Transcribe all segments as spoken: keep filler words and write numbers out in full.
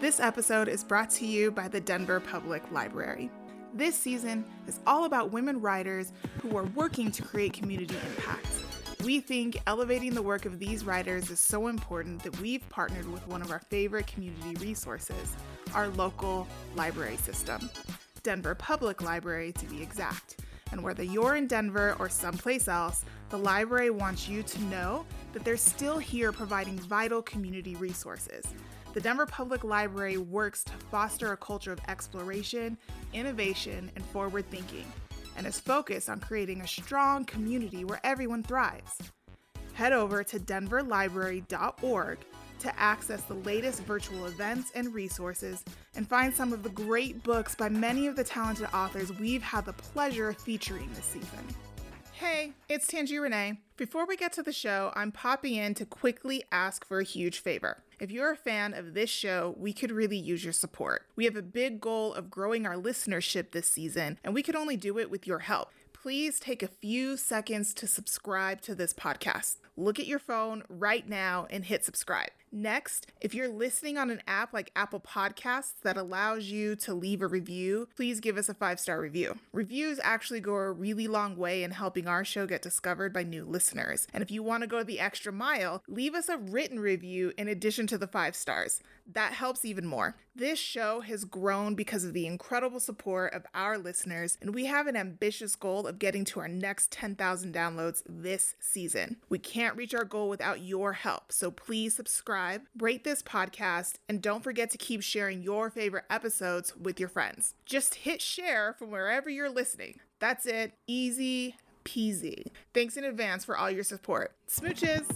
This episode is brought to you by the Denver Public Library. This season is all about women writers who are working to create community impact. We think elevating the work of these writers is so important that we've partnered with one of our favorite community resources, our local library system, Denver Public Library to be exact. And whether you're in Denver or someplace else, the library wants you to know that they're still here providing vital community resources. The Denver Public Library works to foster a culture of exploration, innovation, and forward thinking, and is focused on creating a strong community where everyone thrives. Head over to denver library dot org to access the latest virtual events and resources and find some of the great books by many of the talented authors we've had the pleasure of featuring this season. Hey, it's Tanji Renee. Before we get to the show, I'm popping in to quickly ask for a huge favor. If you're a fan of this show, we could really use your support. We have a big goal of growing our listenership this season, and we could only do it with your help. Please take a few seconds to subscribe to this podcast. Look at your phone right now and hit subscribe. Next, if you're listening on an app like Apple Podcasts that allows you to leave a review, please give us a five-star review. Reviews actually go a really long way in helping our show get discovered by new listeners. And if you want to go the extra mile, leave us a written review in addition to the five stars. That helps even more. This show has grown because of the incredible support of our listeners, and we have an ambitious goal of getting to our next ten thousand downloads this season. We can't reach our goal without your help, so please subscribe, rate this podcast, and don't forget to keep sharing your favorite episodes with your friends. Just hit share from wherever you're listening. That's it. Easy peasy. Thanks in advance for all your support. Smooches!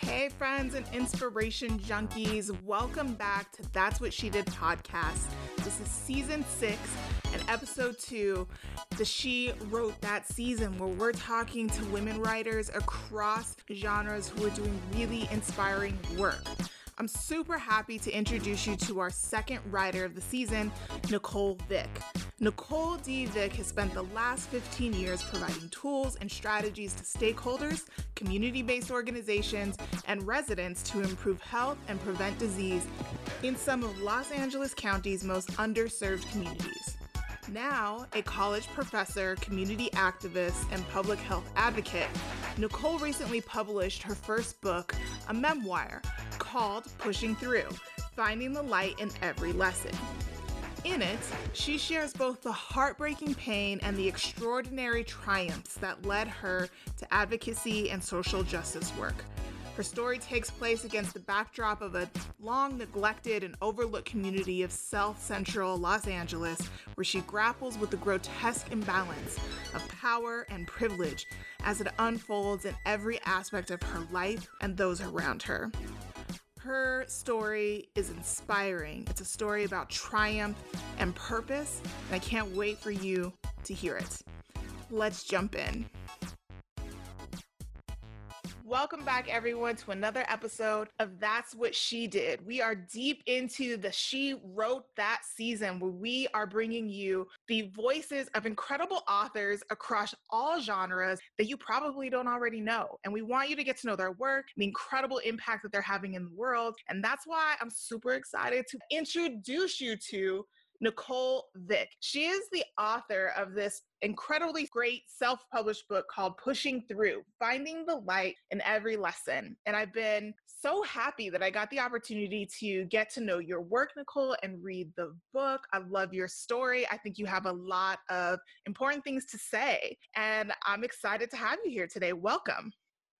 Hey friends and inspiration junkies, welcome back to That's What She Did podcast. This is season six and episode two, the She Wrote That season, where we're talking to women writers across genres who are doing really inspiring work. I'm super happy to introduce you to our second writer of the season, Nicole Vick. Nicole D. Vick has spent the last fifteen years providing tools and strategies to stakeholders, community-based organizations, and residents to improve health and prevent disease in some of Los Angeles County's most underserved communities. Now a college professor, community activist, and public health advocate, Nicole recently published her first book, a memoir, called Pushing Through, Finding the Light in Every Lesson. In it, she shares both the heartbreaking pain and the extraordinary triumphs that led her to advocacy and social justice work. Her story takes place against the backdrop of a long neglected and overlooked community of South Central Los Angeles, where she grapples with the grotesque imbalance of power and privilege as it unfolds in every aspect of her life and those around her. Her story is inspiring. It's a story about triumph and purpose, and I can't wait for you to hear it. Let's jump in. Welcome back, everyone, to another episode of That's What She Did. We are deep into the She Wrote That season, where we are bringing you the voices of incredible authors across all genres that you probably don't already know. And we want you to get to know their work, the incredible impact that they're having in the world. And that's why I'm super excited to introduce you to Nicole Vick. She is the author of this incredibly great self-published book called Pushing Through, Finding the Light in Every Lesson. And I've been so happy that I got the opportunity to get to know your work, Nicole, and read the book. I love your story. I think you have a lot of important things to say, and I'm excited to have you here today. Welcome.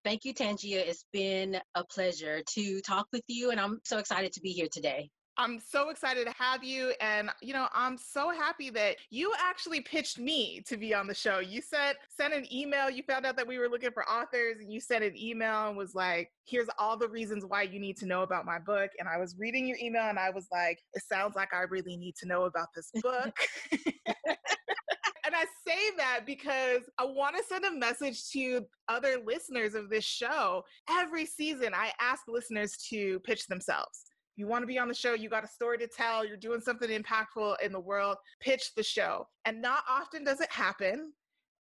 Thank you, Tanjia. It's been a pleasure to talk with you, and I'm so excited to be here today. I'm so excited to have you, and you know, I'm so happy that you actually pitched me to be on the show. You said, sent an email, you found out that we were looking for authors, and you sent an email and was like, here's all the reasons why you need to know about my book. And I was reading your email and I was like, it sounds like I really need to know about this book. And I say that because I want to send a message to other listeners of this show. Every season, I ask listeners to pitch themselves. You want to be on the show, you got a story to tell, you're doing something impactful in the world, pitch the show. And not often does it happen.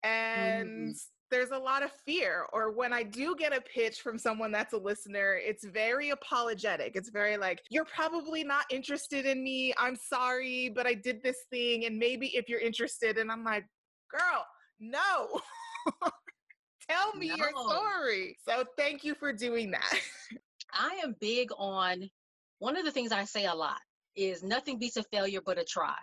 And mm-hmm. there's a lot of fear. Or when I do get a pitch from someone that's a listener, it's very apologetic. It's very like, you're probably not interested in me. I'm sorry, but I did this thing. And maybe if you're interested. And I'm like, girl, no. Tell me no. your story. So thank you for doing that. I am big on, one of the things I say a lot is nothing beats a failure but a try.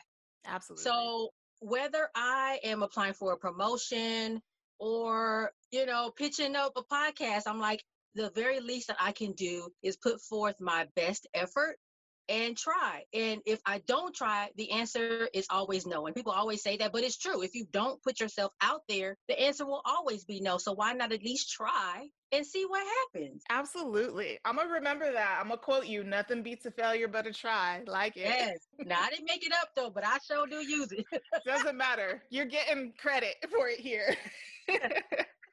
Absolutely. So whether I am applying for a promotion or, you know, pitching up a podcast, I'm like, the very least that I can do is put forth my best effort and try. And if I don't try, the answer is always no. And people always say that, but it's true. If you don't put yourself out there, the answer will always be no. So why not at least try and see what happens? Absolutely. I'm going to remember that. I'm going to quote you, nothing beats a failure but a try. Like it. Yes. Now, I didn't make it up though, but I sure do use it. Doesn't matter. You're getting credit for it here.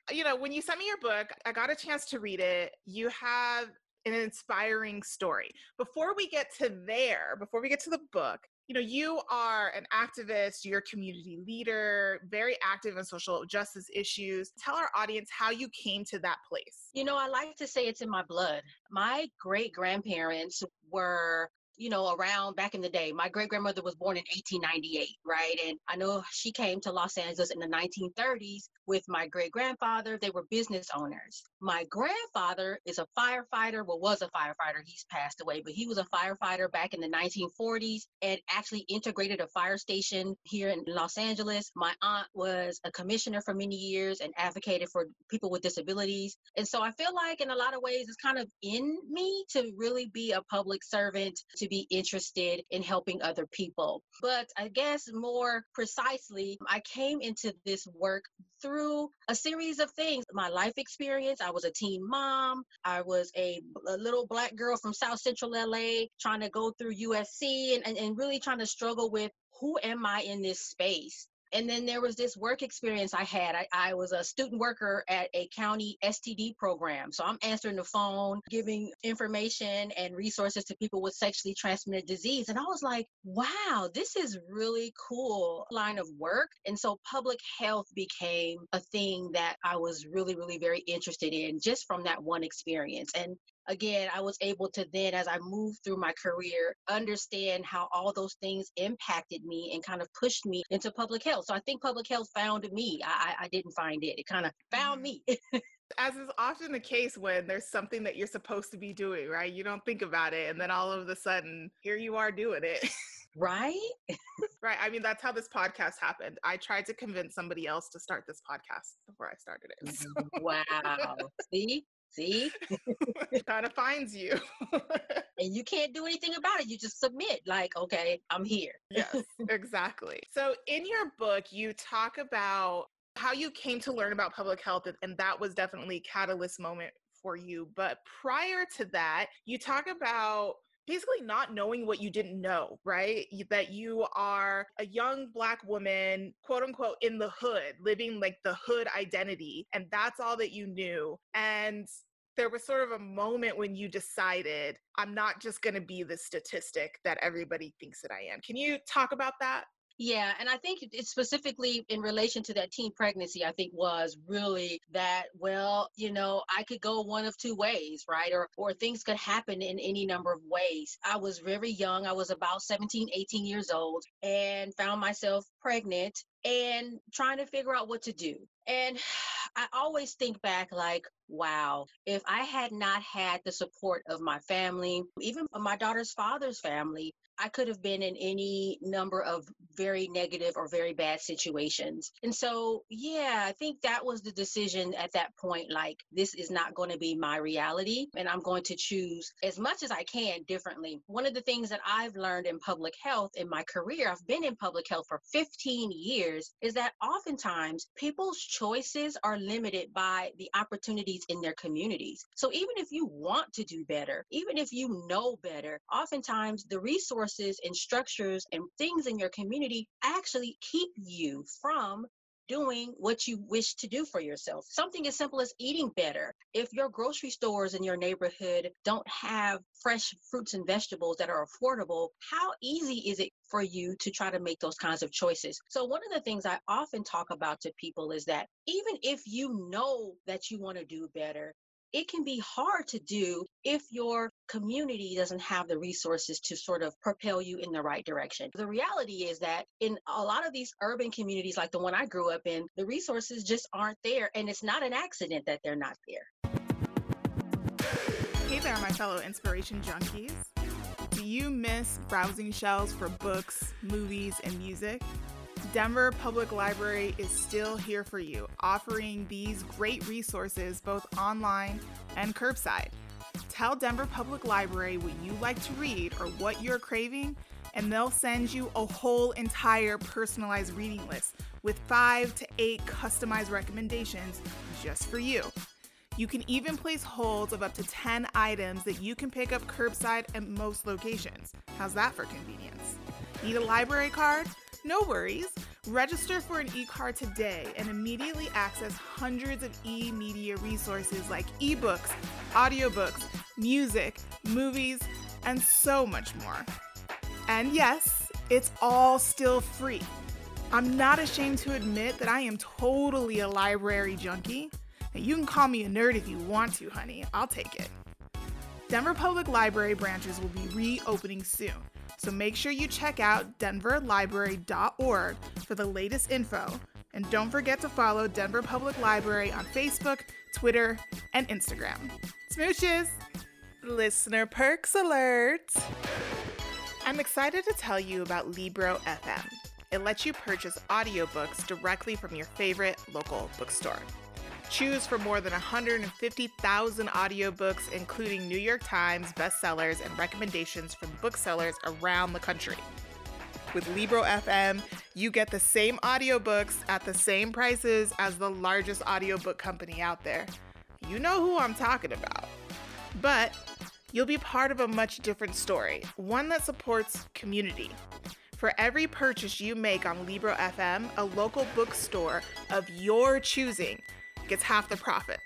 You know, when you sent me your book, I got a chance to read it. You have an inspiring story. Before we get to there, before we get to the book, you know, you are an activist, you're a community leader, very active in social justice issues. Tell our audience how you came to that place. You know, I like to say it's in my blood. My great-grandparents were, you know, around back in the day. My great-grandmother was born in eighteen ninety-eight, right? And I know she came to Los Angeles in the nineteen thirties with my great-grandfather. They were business owners. My grandfather is a firefighter, well, was a firefighter. He's passed away, but he was a firefighter back in the nineteen forties and actually integrated a fire station here in Los Angeles. My aunt was a commissioner for many years and advocated for people with disabilities. And so I feel like in a lot of ways, it's kind of in me to really be a public servant, to be interested in helping other people. But I guess more precisely, I came into this work through a series of things. My life experience, I was a teen mom. I was a, a little Black girl from South Central L A trying to go through U S C and, and, and really trying to struggle with, who am I in this space? And then there was this work experience I had. I, I was a student worker at a county S T D program. So I'm answering the phone, giving information and resources to people with sexually transmitted disease. And I was like, wow, this is really cool line of work. And so public health became a thing that I was really, really very interested in just from that one experience. And again, I was able to then, as I moved through my career, understand how all those things impacted me and kind of pushed me into public health. So I think public health found me. I, I didn't find it. It kind of found me. As is often the case when there's something that you're supposed to be doing, right? You don't think about it. And then all of a sudden, here you are doing it. Right? Right. I mean, that's how this podcast happened. I tried to convince somebody else to start this podcast before I started it. So. Wow. See? See? It kind of finds you. And you can't do anything about it. You just submit like, okay, I'm here. Yes, exactly. So in your book, you talk about how you came to learn about public health, and that was definitely a catalyst moment for you. But prior to that, you talk about basically not knowing what you didn't know, right? That you are a young Black woman, quote unquote, in the hood, living like the hood identity. And that's all that you knew. And there was sort of a moment when you decided, I'm not just going to be the statistic that everybody thinks that I am. Can you talk about that? Yeah. And I think it's specifically in relation to that teen pregnancy, I think was really that, well, you know, I could go one of two ways, right? Or, or things could happen in any number of ways. I was very young. I was about seventeen, eighteen years old and found myself pregnant and trying to figure out what to do. And I always think back like, wow, if I had not had the support of my family, even my daughter's father's family, I could have been in any number of very negative or very bad situations. And so, yeah, I think that was the decision at that point, like, this is not going to be my reality, and I'm going to choose as much as I can differently. One of the things that I've learned in public health in my career, I've been in public health for fifteen years, is that oftentimes people's choices are limited by the opportunities in their communities. So even if you want to do better, even if you know better, oftentimes the resources and structures and things in your community actually keep you from doing what you wish to do for yourself. Something as simple as eating better. If your grocery stores in your neighborhood don't have fresh fruits and vegetables that are affordable, how easy is it for you to try to make those kinds of choices? So one of the things I often talk about to people is that even if you know that you want to do better, it can be hard to do if your community doesn't have the resources to sort of propel you in the right direction. The reality is that in a lot of these urban communities, like the one I grew up in, the resources just aren't there, and it's not an accident that they're not there. Hey there, my fellow inspiration junkies. Do you miss browsing shelves for books, movies, and music? Denver Public Library is still here for you, offering these great resources both online and curbside. Tell Denver Public Library what you like to read or what you're craving, and they'll send you a whole entire personalized reading list with five to eight customized recommendations just for you. You can even place holds of up to ten items that you can pick up curbside at most locations. How's that for convenience? Need a library card? No worries. Register for an e-card today and immediately access hundreds of e-media resources like ebooks, audiobooks, music, movies, and so much more. And yes, it's all still free. I'm not ashamed to admit that I am totally a library junkie. And you can call me a nerd if you want to, honey. I'll take it. Denver Public Library branches will be reopening soon, so make sure you check out denver library dot org for the latest info. And don't forget to follow Denver Public Library on Facebook, Twitter, and Instagram. Smooches! Listener perks alert! I'm excited to tell you about Libro F M. It lets you purchase audiobooks directly from your favorite local bookstore. Choose from more than one hundred fifty thousand audiobooks, including New York Times bestsellers and recommendations from booksellers around the country. With Libro F M, you get the same audiobooks at the same prices as the largest audiobook company out there. You know who I'm talking about. But you'll be part of a much different story, one that supports community. For every purchase you make on Libro F M, a local bookstore of your choosing gets half the profits.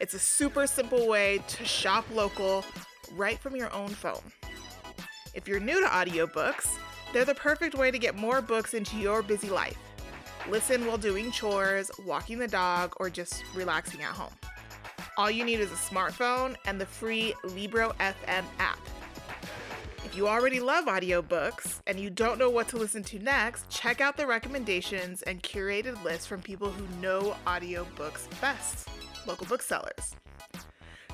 It's a super simple way to shop local right from your own phone. If you're new to audiobooks, they're the perfect way to get more books into your busy life. Listen while doing chores, walking the dog, or just relaxing at home. All you need is a smartphone and the free Libro F M app. If you already love audiobooks and you don't know what to listen to next, check out the recommendations and curated lists from people who know audiobooks best, local booksellers.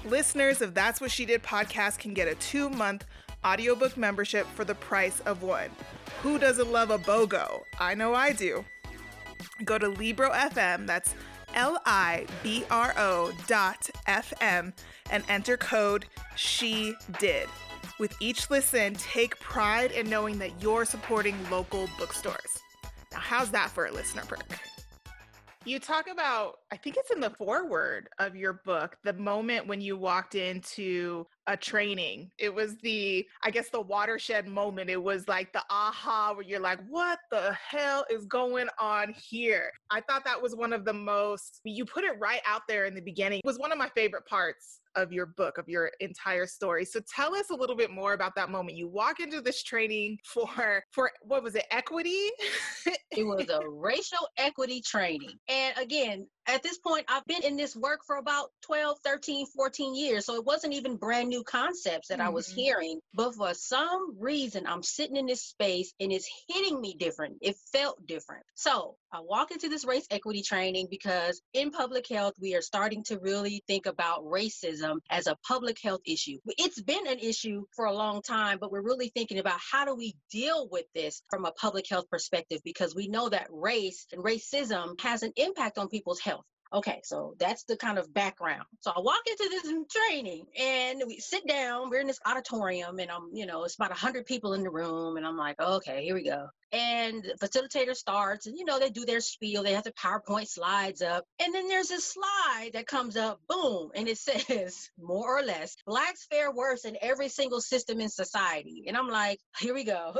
Listeners of That's What She Did podcast can get a two-month audiobook membership for the price of one. Who doesn't love a BOGO? I know I do. Go to Libro F M, that's L I B R O dot F M, and enter code SHEDID. With each listen, take pride in knowing that you're supporting local bookstores. Now, how's that for a listener perk? You talk about, I think it's in the foreword of your book, the moment when you walked into a training. It was the, I guess, the watershed moment. It was like the aha, where you're like, what the hell is going on here? I thought that was one of the most, you put it right out there in the beginning. It was one of my favorite parts of your book, of your entire story. So tell us a little bit more about that moment. You walk into this training for, for what was it, equity? It was a racial equity training. And again, at this point, I've been in this work for about twelve, thirteen, fourteen years. So it wasn't even brand new concepts that mm-hmm. I was hearing. But for some reason, I'm sitting in this space and it's hitting me different. It felt different. So I walk into this race equity training because in public health, we are starting to really think about racism as a public health issue. It's been an issue for a long time, but we're really thinking about how do we deal with this from a public health perspective, because we know that race and racism has an impact on people's health. Okay, so that's the kind of background. So I walk into this training and we sit down, we're in this auditorium and I'm, you know, it's about a hundred people in the room and I'm like, okay, here we go. And the facilitator starts and, you know, they do their spiel. They have the PowerPoint slides up. And then there's a slide that comes up, boom. And it says, more or less, Blacks fare worse in every single system in society. And I'm like, here we go.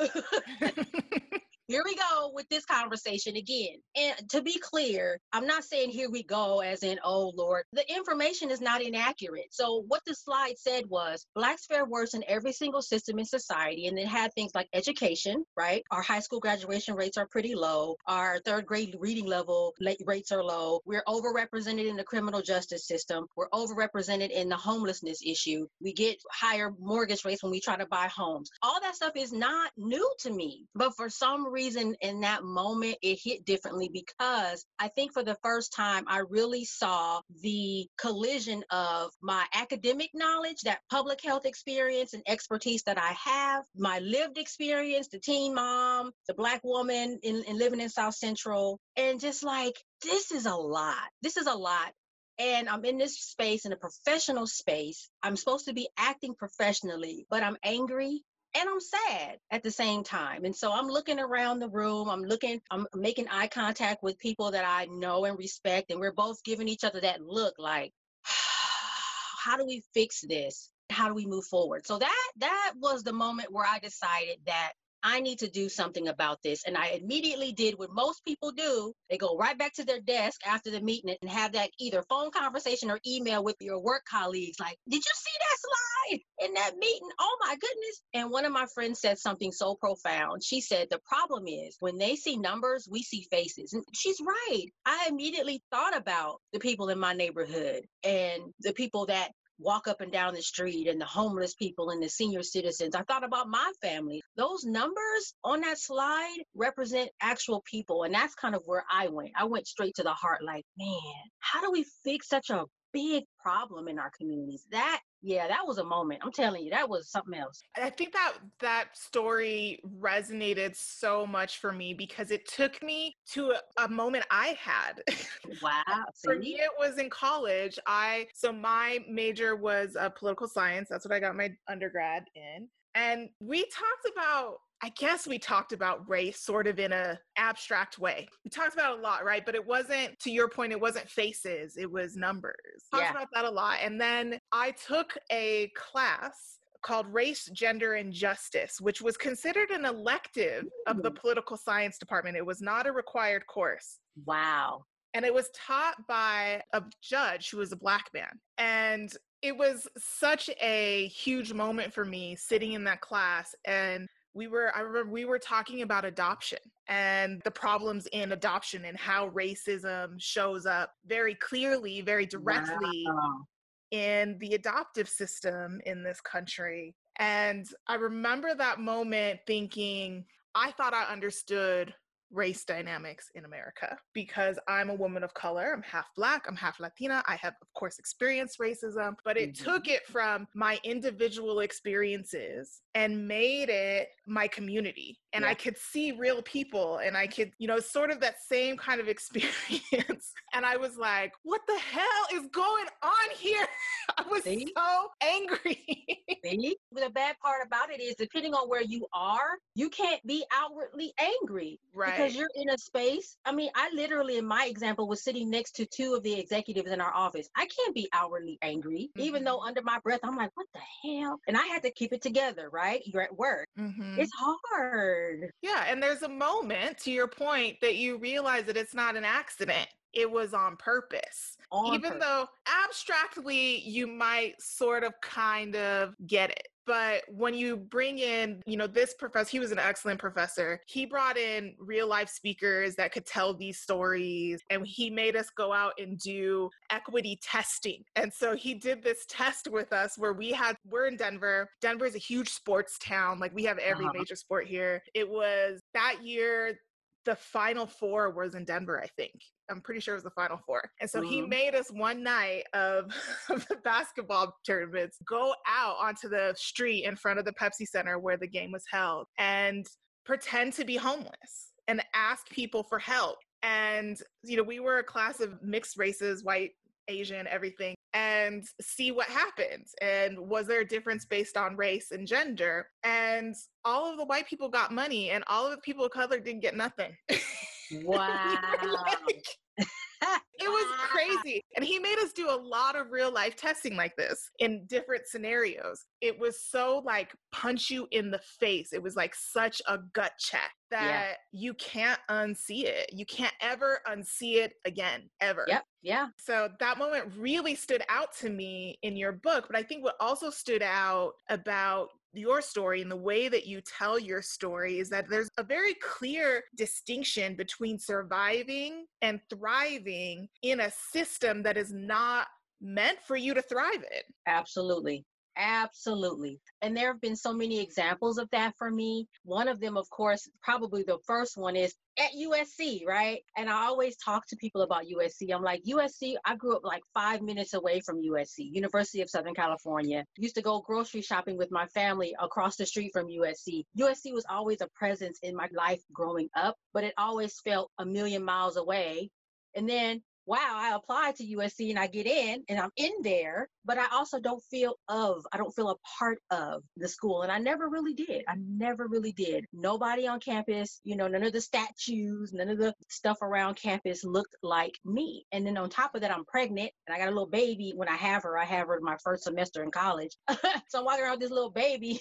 here we go with this conversation again. And to be clear, I'm not saying here we go as in, oh, Lord, the information is not inaccurate. So what the slide said was Blacks fare worse in every single system in society. And it had things like education, right? Our high school graduation rates are pretty low. Our third grade reading level rates are low. We're overrepresented in the criminal justice system. We're overrepresented in the homelessness issue. We get higher mortgage rates when we try to buy homes. All that stuff is not new to me. But for some reason in that moment, it hit differently because I think for the first time, I really saw the collision of my academic knowledge, that public health experience and expertise that I have, my lived experience, the teen mom, the Black woman in, in living in South Central, and just like, this is a lot. This is a lot. And I'm in this space, in a professional space. I'm supposed to be acting professionally, but I'm angry. And I'm sad at the same time. And so I'm looking around the room. I'm looking, I'm making eye contact with people that I know and respect. And we're both giving each other that look like, how do we fix this? How do we move forward? So that that was the moment where I decided that I need to do something about this. And I immediately did what most people do. They go right back to their desk after the meeting and have that either phone conversation or email with your work colleagues. Like, did you see that slide in that meeting? Oh my goodness. And one of my friends said something so profound. She said, the problem is when they see numbers, we see faces. And she's right. I immediately thought about the people in my neighborhood and the people that walk up and down the street and the homeless people and the senior citizens. I thought about my family. Those numbers on that slide represent actual people. And that's kind of where I went. I went straight to the heart, like, man, how do we fix such a big problem in our communities? That, yeah, that was a moment. I'm telling you, that was something else. I think that that story resonated so much for me because it took me to a, a moment I had. Wow. For me, it was in college. I, so my major was uh, political science. That's what I got my undergrad in. And we talked about I guess we talked about race sort of in a abstract way. We talked about it a lot, right? But it wasn't, to your point, it wasn't faces, it was numbers. Talked yeah. about that a lot. And then I took a class called Race, Gender, and Justice, which was considered an elective of the political science department. It was not a required course. Wow. And it was taught by a judge who was a Black man. And it was such a huge moment for me sitting in that class and We were, I remember we were talking about adoption and the problems in adoption and how racism shows up very clearly, very directly wow. in the adoptive system in this country. And I remember that moment thinking, I thought I understood race dynamics in America because I'm a woman of color. I'm half Black. I'm half Latina. I have, of course, experienced racism, but it mm-hmm. took it from my individual experiences and made it my community. And yeah. I could see real people and I could, you know, sort of that same kind of experience. And I was like, what the hell is going on here? I was see? so angry. See? The bad part about it is depending on where you are, you can't be outwardly angry. Right. Because you're in a space. I mean, I literally, in my example, was sitting next to two of the executives in our office. I can't be outwardly angry, mm-hmm. even though under my breath, I'm like, what the hell? And I had to keep it together, right? You're at work. Mm-hmm. It's hard. Yeah. And there's a moment, to your point, that you realize that it's not an accident. It was on purpose. On even purpose. Though abstractly, you might sort of kind of get it. But when you bring in, you know, this professor, he was an excellent professor. He brought in real life speakers that could tell these stories. And he made us go out and do equity testing. And so he did this test with us where we had, we're in Denver. Denver is a huge sports town. Like we have every uh-huh. major sport here. It was that year, the Final Four was in Denver, I think. I'm pretty sure it was the Final Four. And so mm-hmm. he made us one night of, of the basketball tournaments go out onto the street in front of the Pepsi Center where the game was held and pretend to be homeless and ask people for help. And, you know, we were a class of mixed races, white, Asian, everything, and see what happens. And was there a difference based on race and gender? And all of the white people got money and all of the people of color didn't get nothing. Wow. We were like, It was crazy. And he made us do a lot of real life testing like this in different scenarios. It was so like punch you in the face. It was like such a gut check that yeah. you can't unsee it. You can't ever unsee it again, ever. Yep. Yeah. So that moment really stood out to me in your book. But I think what also stood out about your story and the way that you tell your story is that there's a very clear distinction between surviving and thriving in a system that is not meant for you to thrive in. Absolutely. Absolutely. And there have been so many examples of that for me. One of them, of course, probably the first one is at U S C, right? And I always talk to people about U S C. I'm like, U S C, I grew up like five minutes away from U S C, University of Southern California. Used to go grocery shopping with my family across the street from U S C. U S C was always a presence in my life growing up, but it always felt a million miles away. And then wow, I applied to U S C and I get in and I'm in there, but I also don't feel of, I don't feel a part of the school. And I never really did. I never really did. Nobody on campus, you know, none of the statues, none of the stuff around campus looked like me. And then on top of that, I'm pregnant and I got a little baby. When I have her, I have her my first semester in college. So I'm walking around with this little baby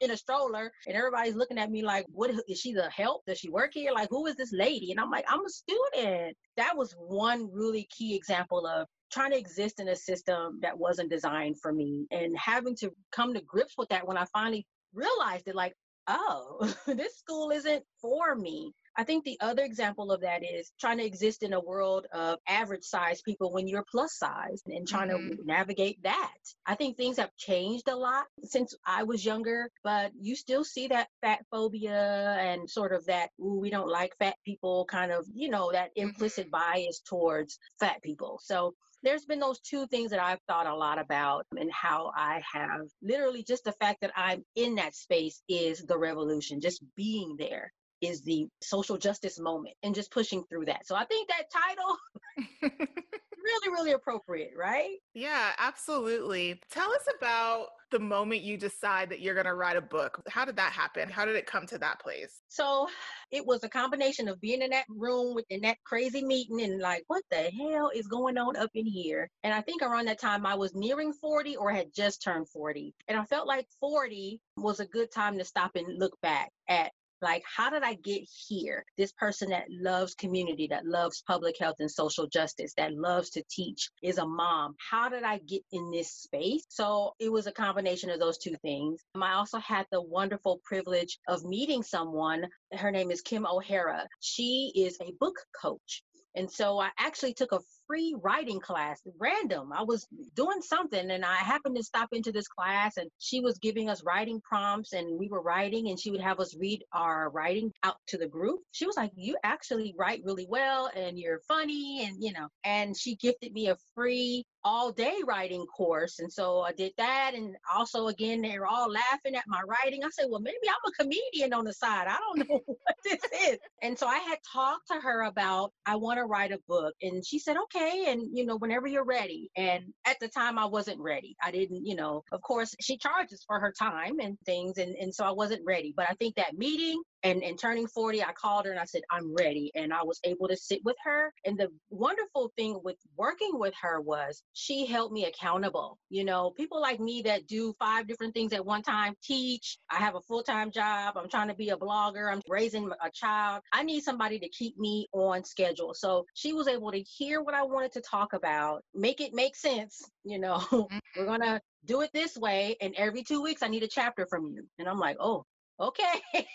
in a stroller and everybody's looking at me like, what is she, the help? Does she work here? Like, who is this lady? And I'm like, I'm a student. That was one really key example of trying to exist in a system that wasn't designed for me and having to come to grips with that when I finally realized that, like, oh, this school isn't for me. I think the other example of that is trying to exist in a world of average size people when you're plus size and trying mm-hmm. to navigate that. I think things have changed a lot since I was younger, but you still see that fat phobia and sort of that, ooh, we don't like fat people kind of, you know, that implicit bias towards fat people. So there's been those two things that I've thought a lot about and how I have literally just the fact that I'm in that space is the revolution, just being there. Is the social justice moment and just pushing through that. So I think that title really, really appropriate, right? Yeah, absolutely. Tell us about the moment you decide that you're going to write a book. How did that happen? How did it come to that place? So it was a combination of being in that room with, in that crazy meeting and like, what the hell is going on up in here? And I think around that time I was nearing forty or had just turned forty. And I felt like forty was a good time to stop and look back at like, how did I get here? This person that loves community, that loves public health and social justice, that loves to teach, is a mom. How did I get in this space? So it was a combination of those two things. Um, I also had the wonderful privilege of meeting someone. Her name is Kim O'Hara. She is a book coach. And so I actually took a free writing class, random. I was doing something and I happened to stop into this class and she was giving us writing prompts and we were writing and she would have us read our writing out to the group. She was like, you actually write really well and you're funny and, you know, and she gifted me a free all day writing course. And so I did that. And also, again, they were all laughing at my writing. I said, well, maybe I'm a comedian on the side. I don't know what this is. And so I had talked to her about, I want to write a book. And she said, okay. And, you know, whenever you're ready. And at the time I wasn't ready. I didn't, you know, of course she charges for her time and things. And, and so I wasn't ready, but I think that meeting And and turning forty, I called her and I said, I'm ready. And I was able to sit with her. And the wonderful thing with working with her was she held me accountable. You know, people like me that do five different things at one time, teach, I have a full-time job, I'm trying to be a blogger, I'm raising a child. I need somebody to keep me on schedule. So she was able to hear what I wanted to talk about, make it make sense. You know, we're going to do it this way. And every two weeks I need a chapter from you. And I'm like, oh, okay.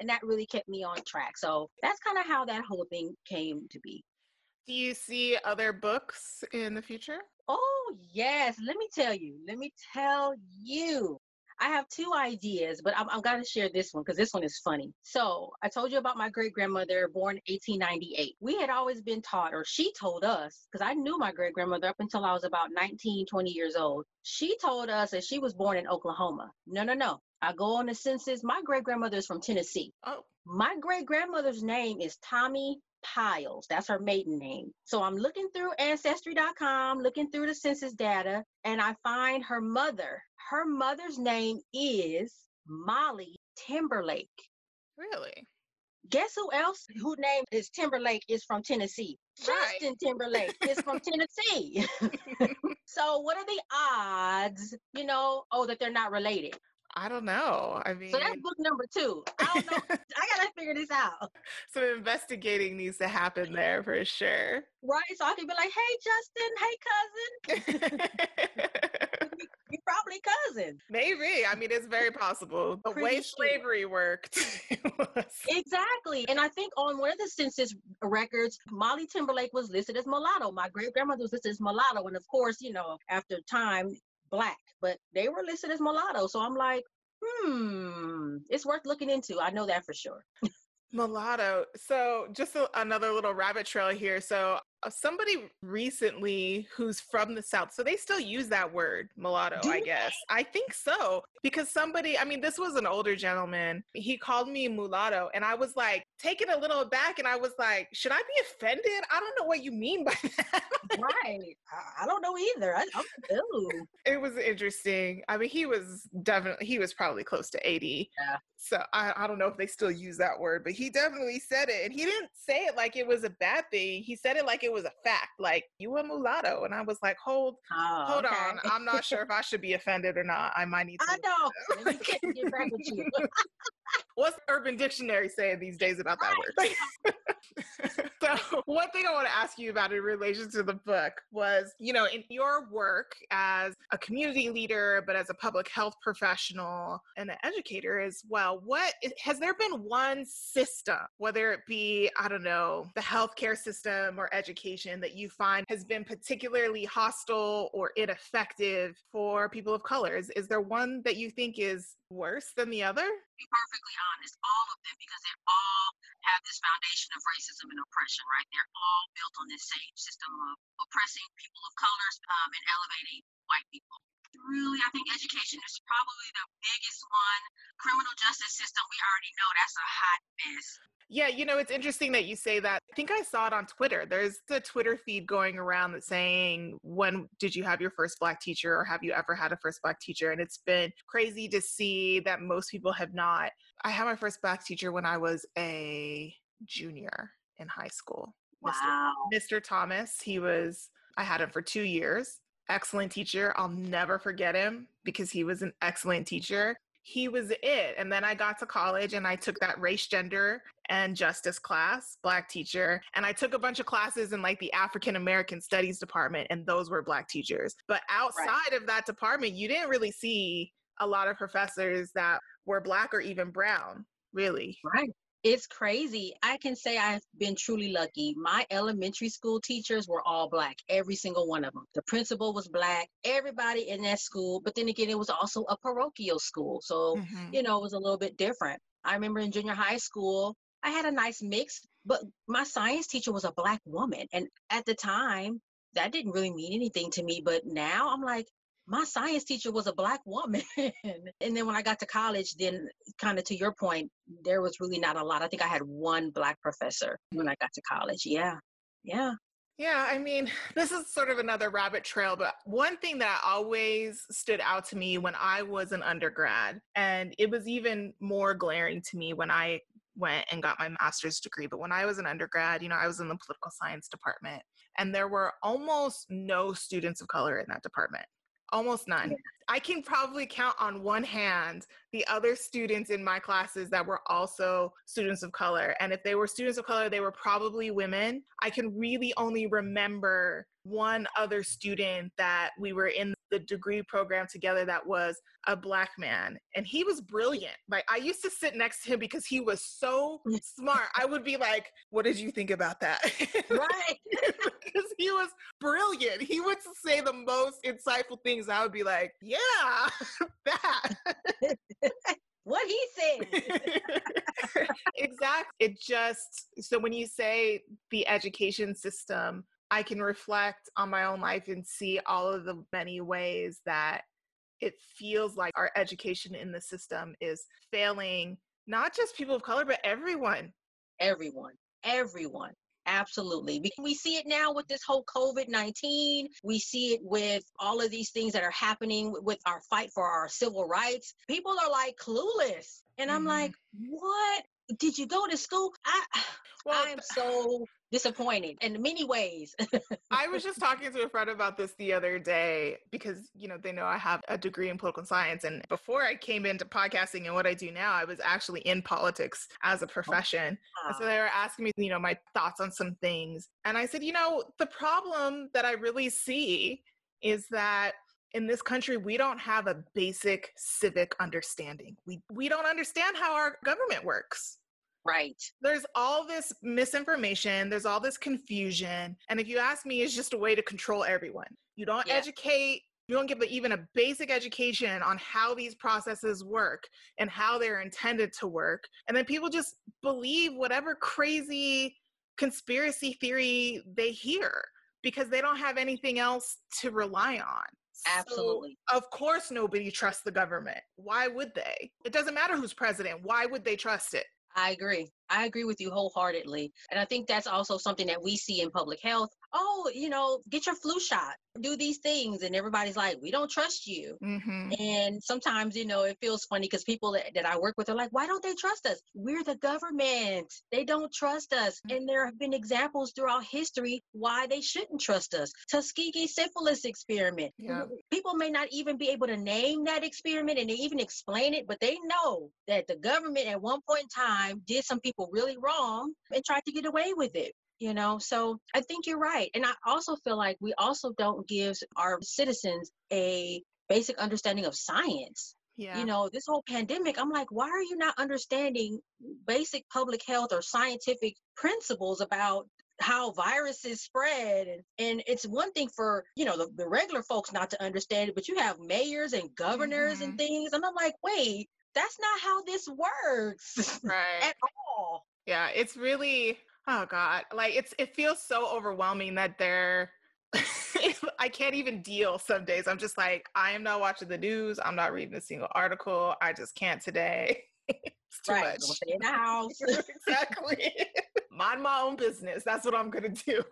And that really kept me on track. So that's kind of how that whole thing came to be. Do you see other books in the future? Oh, yes. Let me tell you. Let me tell you. I have two ideas, but I'm, I'm going to share this one because this one is funny. So I told you about my great-grandmother born eighteen ninety-eight. We had always been taught, or she told us, because I knew my great-grandmother up until I was about nineteen, twenty years old. She told us that she was born in Oklahoma. No, no, no. I go on the census. My great-grandmother is from Tennessee. Oh. My great-grandmother's name is Tommy Piles. That's her maiden name. So I'm looking through Ancestry dot com, looking through the census data, and I find her mother. Her mother's name is Molly Timberlake. Really? Guess who else who name is Timberlake is from Tennessee? Right. Justin Timberlake is from Tennessee. So what are the odds, you know, oh, that they're not related? I don't know. I mean, so that's book number two. I don't know. I gotta figure this out. Some investigating needs to happen there for sure. Right. So I could be like, hey, Justin, hey, cousin. You're probably cousins. Maybe. I mean, it's very possible. The way slavery sure. worked. was... Exactly. And I think on one of the census records, Molly Timberlake was listed as mulatto. My great grandmother was listed as mulatto. And of course, you know, after time, Black, but they were listed as mulatto. So I'm like, hmm, it's worth looking into. I know that for sure. Mulatto. So just a, another little rabbit trail here. So somebody recently who's from the South, so they still use that word, mulatto, do I guess. They? I think so. Because somebody, I mean, this was an older gentleman. He called me mulatto and I was like, taken a little aback. And I was like, should I be offended? I don't know what you mean by that. Right. I don't know either. I don't know. It was interesting. I mean, he was definitely, he was probably close to eighty. Yeah. So I, I don't know if they still use that word, but he definitely said it. And he didn't say it like it was a bad thing. He said it like it was a fact, like, you a mulatto. And I was like, hold, oh, hold okay. on. I'm not sure if I should be offended or not. I might need to. I know. Let me get back with you. What's Urban Dictionary saying these days about that right. word? So one thing I want to ask you about in relation to the book was, you know, in your work as a community leader, but as a public health professional and an educator as well, what has there been one system, whether it be, I don't know, the healthcare system or education that you find has been particularly hostile or ineffective for people of color? Is, is there one that you think is worse than the other? Be perfectly honest, all of them, because they all have this foundation of racism and oppression, right? They're all built on this same system of oppressing people of color um, and elevating white people. Really, I think education is probably the biggest one. Criminal justice system, we already know that's a hot mess. Yeah, you know, it's interesting that you say that. I think I saw it on Twitter. There's a Twitter feed going around that's saying, when did you have your first Black teacher, or have you ever had a first Black teacher? And it's been crazy to see that most people have not. I had my first Black teacher when I was a junior in high school. Wow. Mister Thomas, he was, I had him for two years. Excellent teacher. I'll never forget him because he was an excellent teacher. He was it. And then I got to college and I took that race, gender, and justice class, Black teacher. And I took a bunch of classes in like the African American studies department, and those were Black teachers. But outside right. of that department, you didn't really see a lot of professors that were Black or even brown, really. Right. It's crazy. I can say I've been truly lucky. My elementary school teachers were all Black, every single one of them. The principal was Black, everybody in that school. But then again, it was also a parochial school. So, mm-hmm. you know, it was a little bit different. I remember in junior high school, I had a nice mix, but my science teacher was a Black woman. And at the time, that didn't really mean anything to me. But now I'm like, my science teacher was a Black woman. And then when I got to college, then kind of to your point, there was really not a lot. I think I had one Black professor when I got to college. Yeah. Yeah. Yeah. I mean, this is sort of another rabbit trail, but one thing that always stood out to me when I was an undergrad, and it was even more glaring to me when I went and got my master's degree. But when I was an undergrad, you know, I was in the political science department, and there were almost no students of color in that department. Almost none. I can probably count on one hand the other students in my classes that were also students of color. And if they were students of color, they were probably women. I can really only remember one other student that we were in the degree program together that was a Black man. And he was brilliant. Like, I used to sit next to him because he was so smart. I would be like, what did you think about that? Right. Because he was brilliant. He would say the most insightful things. I would be like, yeah, that. What he said. Exactly. It just, so when you say the education system, I can reflect on my own life and see all of the many ways that it feels like our education in the system is failing, not just people of color, but everyone. Everyone. Everyone. Absolutely. We see it now with this whole covid nineteen. We see it with all of these things that are happening with our fight for our civil rights. People are like clueless. And I'm mm. like, what? did you go to school? I, well, I am so disappointed in many ways. I was just talking to a friend about this the other day because, you know, they know I have a degree in political science. And before I came into podcasting and what I do now, I was actually in politics as a profession. Oh. And so they were asking me, you know, my thoughts on some things. And I said, you know, the problem that I really see is that in this country, we don't have a basic civic understanding. We we don't understand how our government works. Right. There's all this misinformation. There's all this confusion. And if you ask me, it's just a way to control everyone. You don't yeah. educate. You don't give even a basic education on how these processes work and how they're intended to work. And then people just believe whatever crazy conspiracy theory they hear because they don't have anything else to rely on. Absolutely. So, of course, nobody trusts the government. Why would they? It doesn't matter who's president. Why would they trust it? I agree. I agree with you wholeheartedly. And I think that's also something that we see in public health. Oh, you know, get your flu shot, do these things. And everybody's like, we don't trust you. Mm-hmm. And sometimes, you know, it feels funny because people that, that I work with are like, why don't they trust us? We're the government. They don't trust us. Mm-hmm. And there have been examples throughout history why they shouldn't trust us. Tuskegee syphilis experiment. Yeah. People may not even be able to name that experiment and they even explain it, but they know that the government at one point in time did some people really wrong and tried to get away with it, you know? So I think you're right. And I also feel like we also don't give our citizens a basic understanding of science. Yeah. You know, this whole pandemic, I'm like, why are you not understanding basic public health or scientific principles about how viruses spread? And, and it's one thing for, you know, the, the regular folks not to understand it, but you have mayors and governors mm-hmm. and things. And I'm like, wait, that's not how this works right. at all. Yeah, it's really, oh God, like it's it feels so overwhelming that they're, I can't even deal some days. I'm just like, I am not watching the news. I'm not reading a single article. I just can't today. It's too right. much. Don't stay in the house. Exactly. Mind my own business. That's what I'm going to do.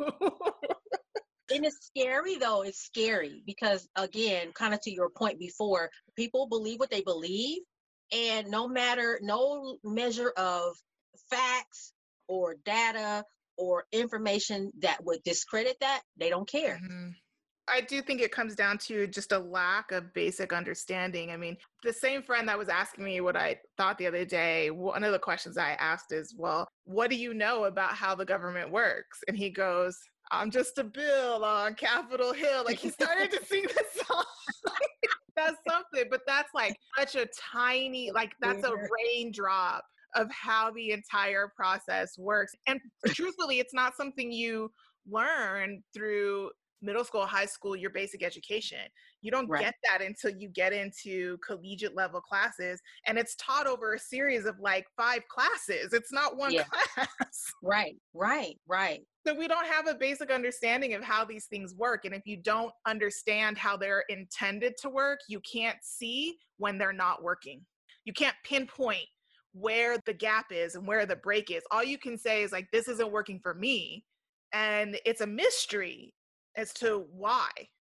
And it's scary, though. It's scary because, again, kind of to your point before, people believe what they believe. And no matter, no measure of facts or data or information that would discredit that, they don't care. Mm-hmm. I do think it comes down to just a lack of basic understanding. I mean, the same friend that was asking me what I thought the other day, one of the questions I asked is, well, what do you know about how the government works? And he goes, I'm just a bill on Capitol Hill. Like he started to sing this song. That's something, but that's like such a tiny, like that's a raindrop of how the entire process works. And truthfully, it's not something you learn through middle school, high school, your basic education. You don't right. get that until you get into collegiate level classes. And it's taught over a series of like five classes. It's not one yeah. class. Right, right, right. So we don't have a basic understanding of how these things work. And if you don't understand how they're intended to work, you can't see when they're not working. You can't pinpoint where the gap is and where the break is. All you can say is like, this isn't working for me. And it's a mystery as to why.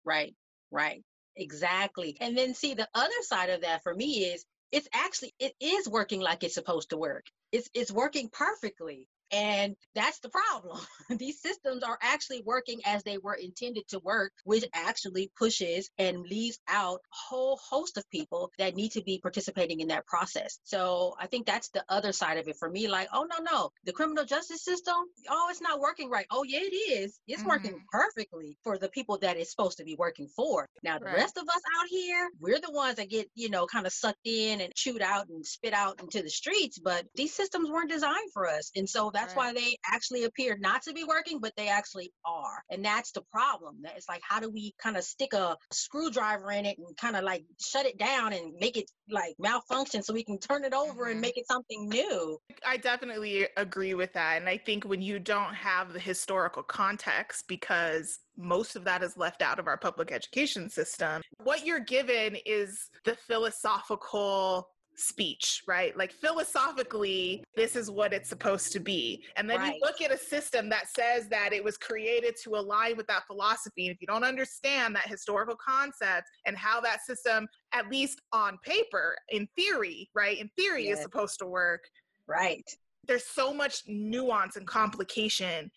Right, right. Exactly. And then see, the other side of that for me is it's actually, it is working like it's supposed to work. It's it's working perfectly. And that's the problem. These systems are actually working as they were intended to work, which actually pushes and leaves out a whole host of people that need to be participating in that process. So I think that's the other side of it for me. Like, oh, no, no, the criminal justice system, oh, it's not working right. Oh, yeah, it is. It's mm-hmm. working perfectly for the people that it's supposed to be working for. Now, the right. rest of us out here, we're the ones that get, you know, kind of sucked in and chewed out and spit out into the streets. But these systems weren't designed for us. And so that's right. why they actually appear not to be working, but they actually are. And that's the problem. It's like, how do we kind of stick a screwdriver in it and kind of like shut it down and make it like malfunction so we can turn it over mm-hmm. and make it something new? I definitely agree with that. And I think when you don't have the historical context, because most of that is left out of our public education system, what you're given is the philosophical speech, right? Like philosophically, this is what it's supposed to be. And then right. you look at a system that says that it was created to align with that philosophy. And if you don't understand that historical concept and how that system, at least on paper, in theory, right? In theory yes. is supposed to work. Right. there's so much nuance and complication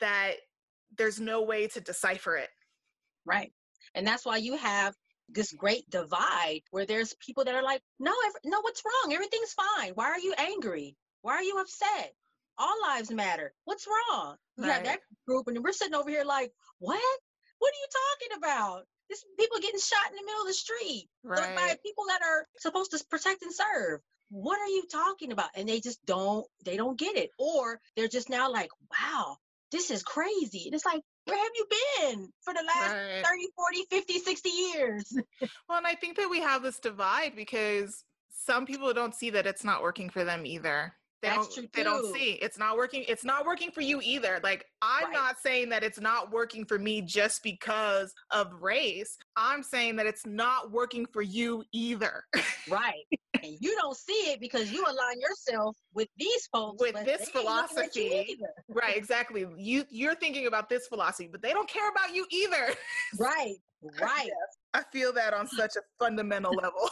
that there's no way to decipher it. Right. And that's why you have this great divide where there's people that are like, no, every, no, what's wrong? Everything's fine. Why are you angry? Why are you upset? All lives matter. What's wrong? You right. have that group, and we're sitting over here like, what? What are you talking about? There's people getting shot in the middle of the street right. by people that are supposed to protect and serve. What are you talking about? And they just don't, they don't get it. Or they're just now like, wow, this is crazy. And it's like, where have you been for the last right. thirty, forty, fifty, sixty years? Well, and I think that we have this divide because some people don't see that it's not working for them either. They That's don't, true. They too. Don't see it's not working. It's not working for you either. Like, I'm right. not saying that it's not working for me just because of race. I'm saying that it's not working for you either. Right. And you don't see it because you align yourself with these folks. With this philosophy. Right, exactly. You, you're thinking about this philosophy, but they don't care about you either. Right, right. I, I feel that on such a fundamental level.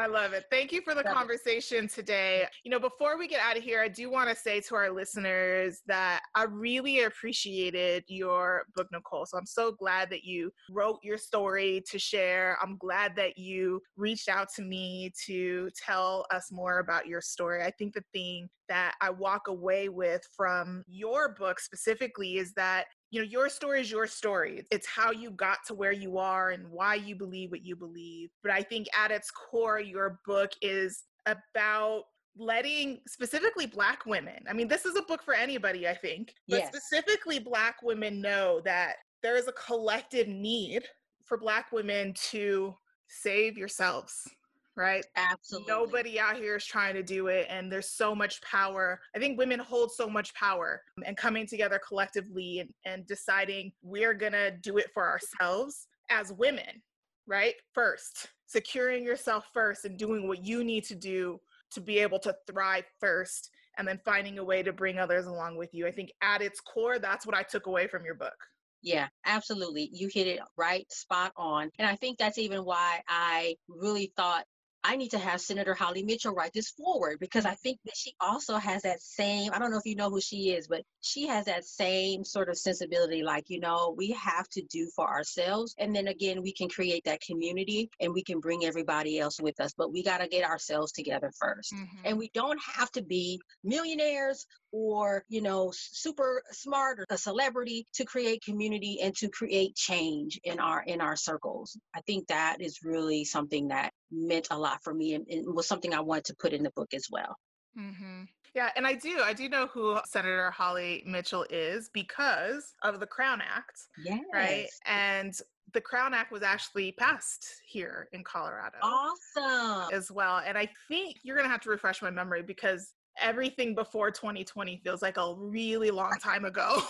I love it. Thank you for the conversation today. You know, before we get out of here, I do want to say to our listeners that I really appreciated your book, Nicole. So I'm so glad that you wrote your story to share. I'm glad that you reached out to me to tell us more about your story. I think the thing that I walk away with from your book specifically is that, you know, your story is your story. It's how you got to where you are and why you believe what you believe. But I think at its core, your book is about letting specifically Black women. I mean, this is a book for anybody, I think, but yes. specifically Black women know that there is a collective need for Black women to save yourselves. Right? Absolutely. Nobody out here is trying to do it. And there's so much power. I think women hold so much power, and coming together collectively and, and deciding we're going to do it for ourselves as women, right? First, securing yourself first and doing what you need to do to be able to thrive first, and then finding a way to bring others along with you. I think at its core, that's what I took away from your book. Yeah, absolutely. You hit it right spot on. And I think that's even why I really thought I need to have Senator Holly Mitchell write this forward, because I think that she also has that same, I don't know if you know who she is, but she has that same sort of sensibility. Like, you know, we have to do for ourselves. And then again, we can create that community and we can bring everybody else with us, but we got to get ourselves together first. Mm-hmm. And we don't have to be millionaires or, you know, super smart or a celebrity to create community and to create change in our, in our circles. I think that is really something that meant a lot for me, and, and was something I wanted to put in the book as well. Mm-hmm. Yeah, and I do. I do know who Senator Holly Mitchell is because of the Crown Act, yes. right? And the Crown Act was actually passed here in Colorado. Awesome. As well. And I think you're going to have to refresh my memory because everything before twenty twenty feels like a really long time ago.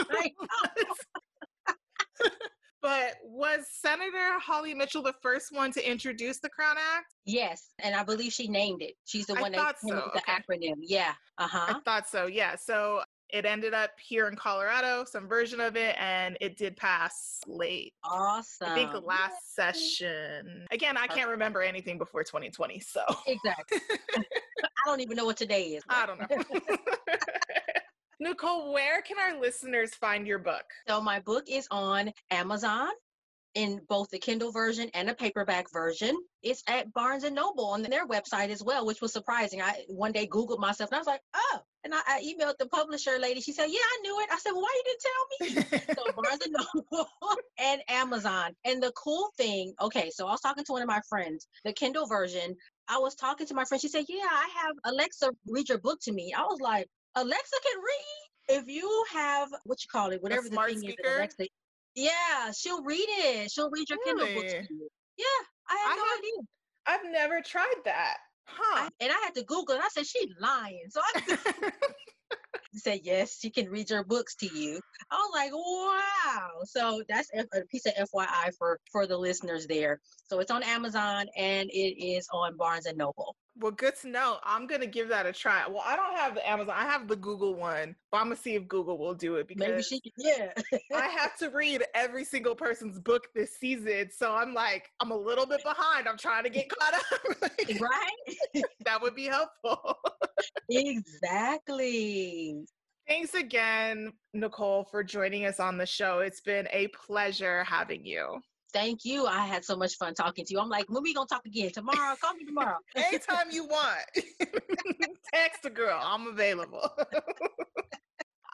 I know. But was Senator Holly Mitchell the first one to introduce the Crown Act? Yes, and I believe she named it. She's the one I that came so. up with okay. the acronym. Yeah, uh-huh. I thought so, yeah. So it ended up here in Colorado, some version of it, and it did pass late. Awesome. I think the last Yay. session. Again, I can't remember anything before twenty twenty, so. Exactly. I don't even know what today is. But. I don't know. Nicole, where can our listeners find your book? So my book is on Amazon in both the Kindle version and a paperback version. It's at Barnes and Noble on their website as well, which was surprising. I one day Googled myself and I was like, oh, and I, I emailed the publisher lady. She said, yeah, I knew it. I said, well, why you didn't tell me? So Barnes and Noble and Amazon. And the cool thing, okay, so I was talking to one of my friends, the Kindle version. I was talking to my friend. She said, yeah, I have Alexa read your book to me. I was like, Alexa can read. If you have, what you call it, whatever the thing speaker? is, Alexa, yeah, she'll read it. She'll read your really? Kindle book to you. Yeah, I had I no have, idea. I've never tried that. Huh. I, and I had to Google it. I said, she's lying. So I said, yes, she can read your books to you. I was like, wow. So that's a piece of F Y I for, for the listeners there. So it's on Amazon and it is on Barnes and Noble. Well, good to know. I'm going to give that a try. Well, I don't have the Amazon. I have the Google one, but I'm going to see if Google will do it, because Maybe she can, yeah. I have to read every single person's book this season. So I'm like, I'm a little bit behind. I'm trying to get caught up. Like, right? That would be helpful. Exactly. Thanks again, Nicole, for joining us on the show. It's been a pleasure having you. Thank you. I had so much fun talking to you. I'm like, when we going to talk again? Tomorrow? Call me tomorrow. Anytime you want. Text a girl. I'm available.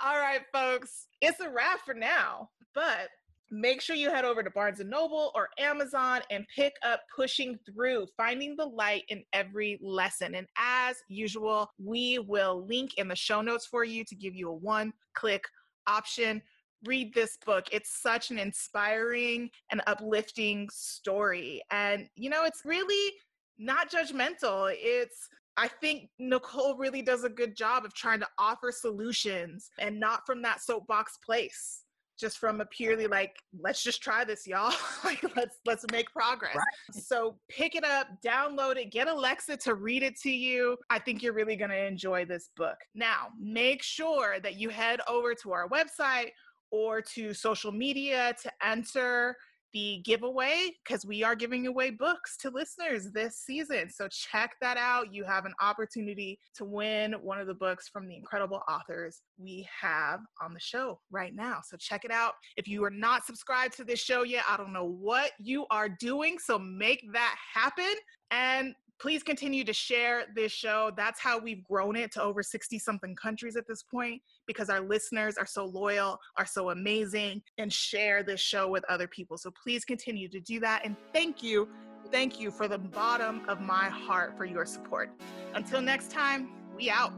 All right, folks. It's a wrap for now, but make sure you head over to Barnes and Noble or Amazon and pick up Pushing Through, Finding the Light in Every Lesson. And as usual, we will link in the show notes for you to give you a one-click option. Read this book. It's such an inspiring and uplifting story. And, you know, it's really not judgmental. It's, I think Nicole really does a good job of trying to offer solutions and not from that soapbox place, just from a purely like, let's just try this, y'all. Like, let's, let's make progress. Right. So pick it up, download it, get Alexa to read it to you. I think you're really going to enjoy this book. Now, make sure that you head over to our website or to social media to enter the giveaway, because we are giving away books to listeners this season. So check that out. You have an opportunity to win one of the books from the incredible authors we have on the show right now. So check it out. If you are not subscribed to this show yet, I don't know what you are doing. So make that happen. And please continue to share this show. That's how we've grown it to over sixty-something countries at this point, because our listeners are so loyal, are so amazing, and share this show with other people. So please continue to do that. And thank you, thank you from the bottom of my heart for your support. Until next time, we out.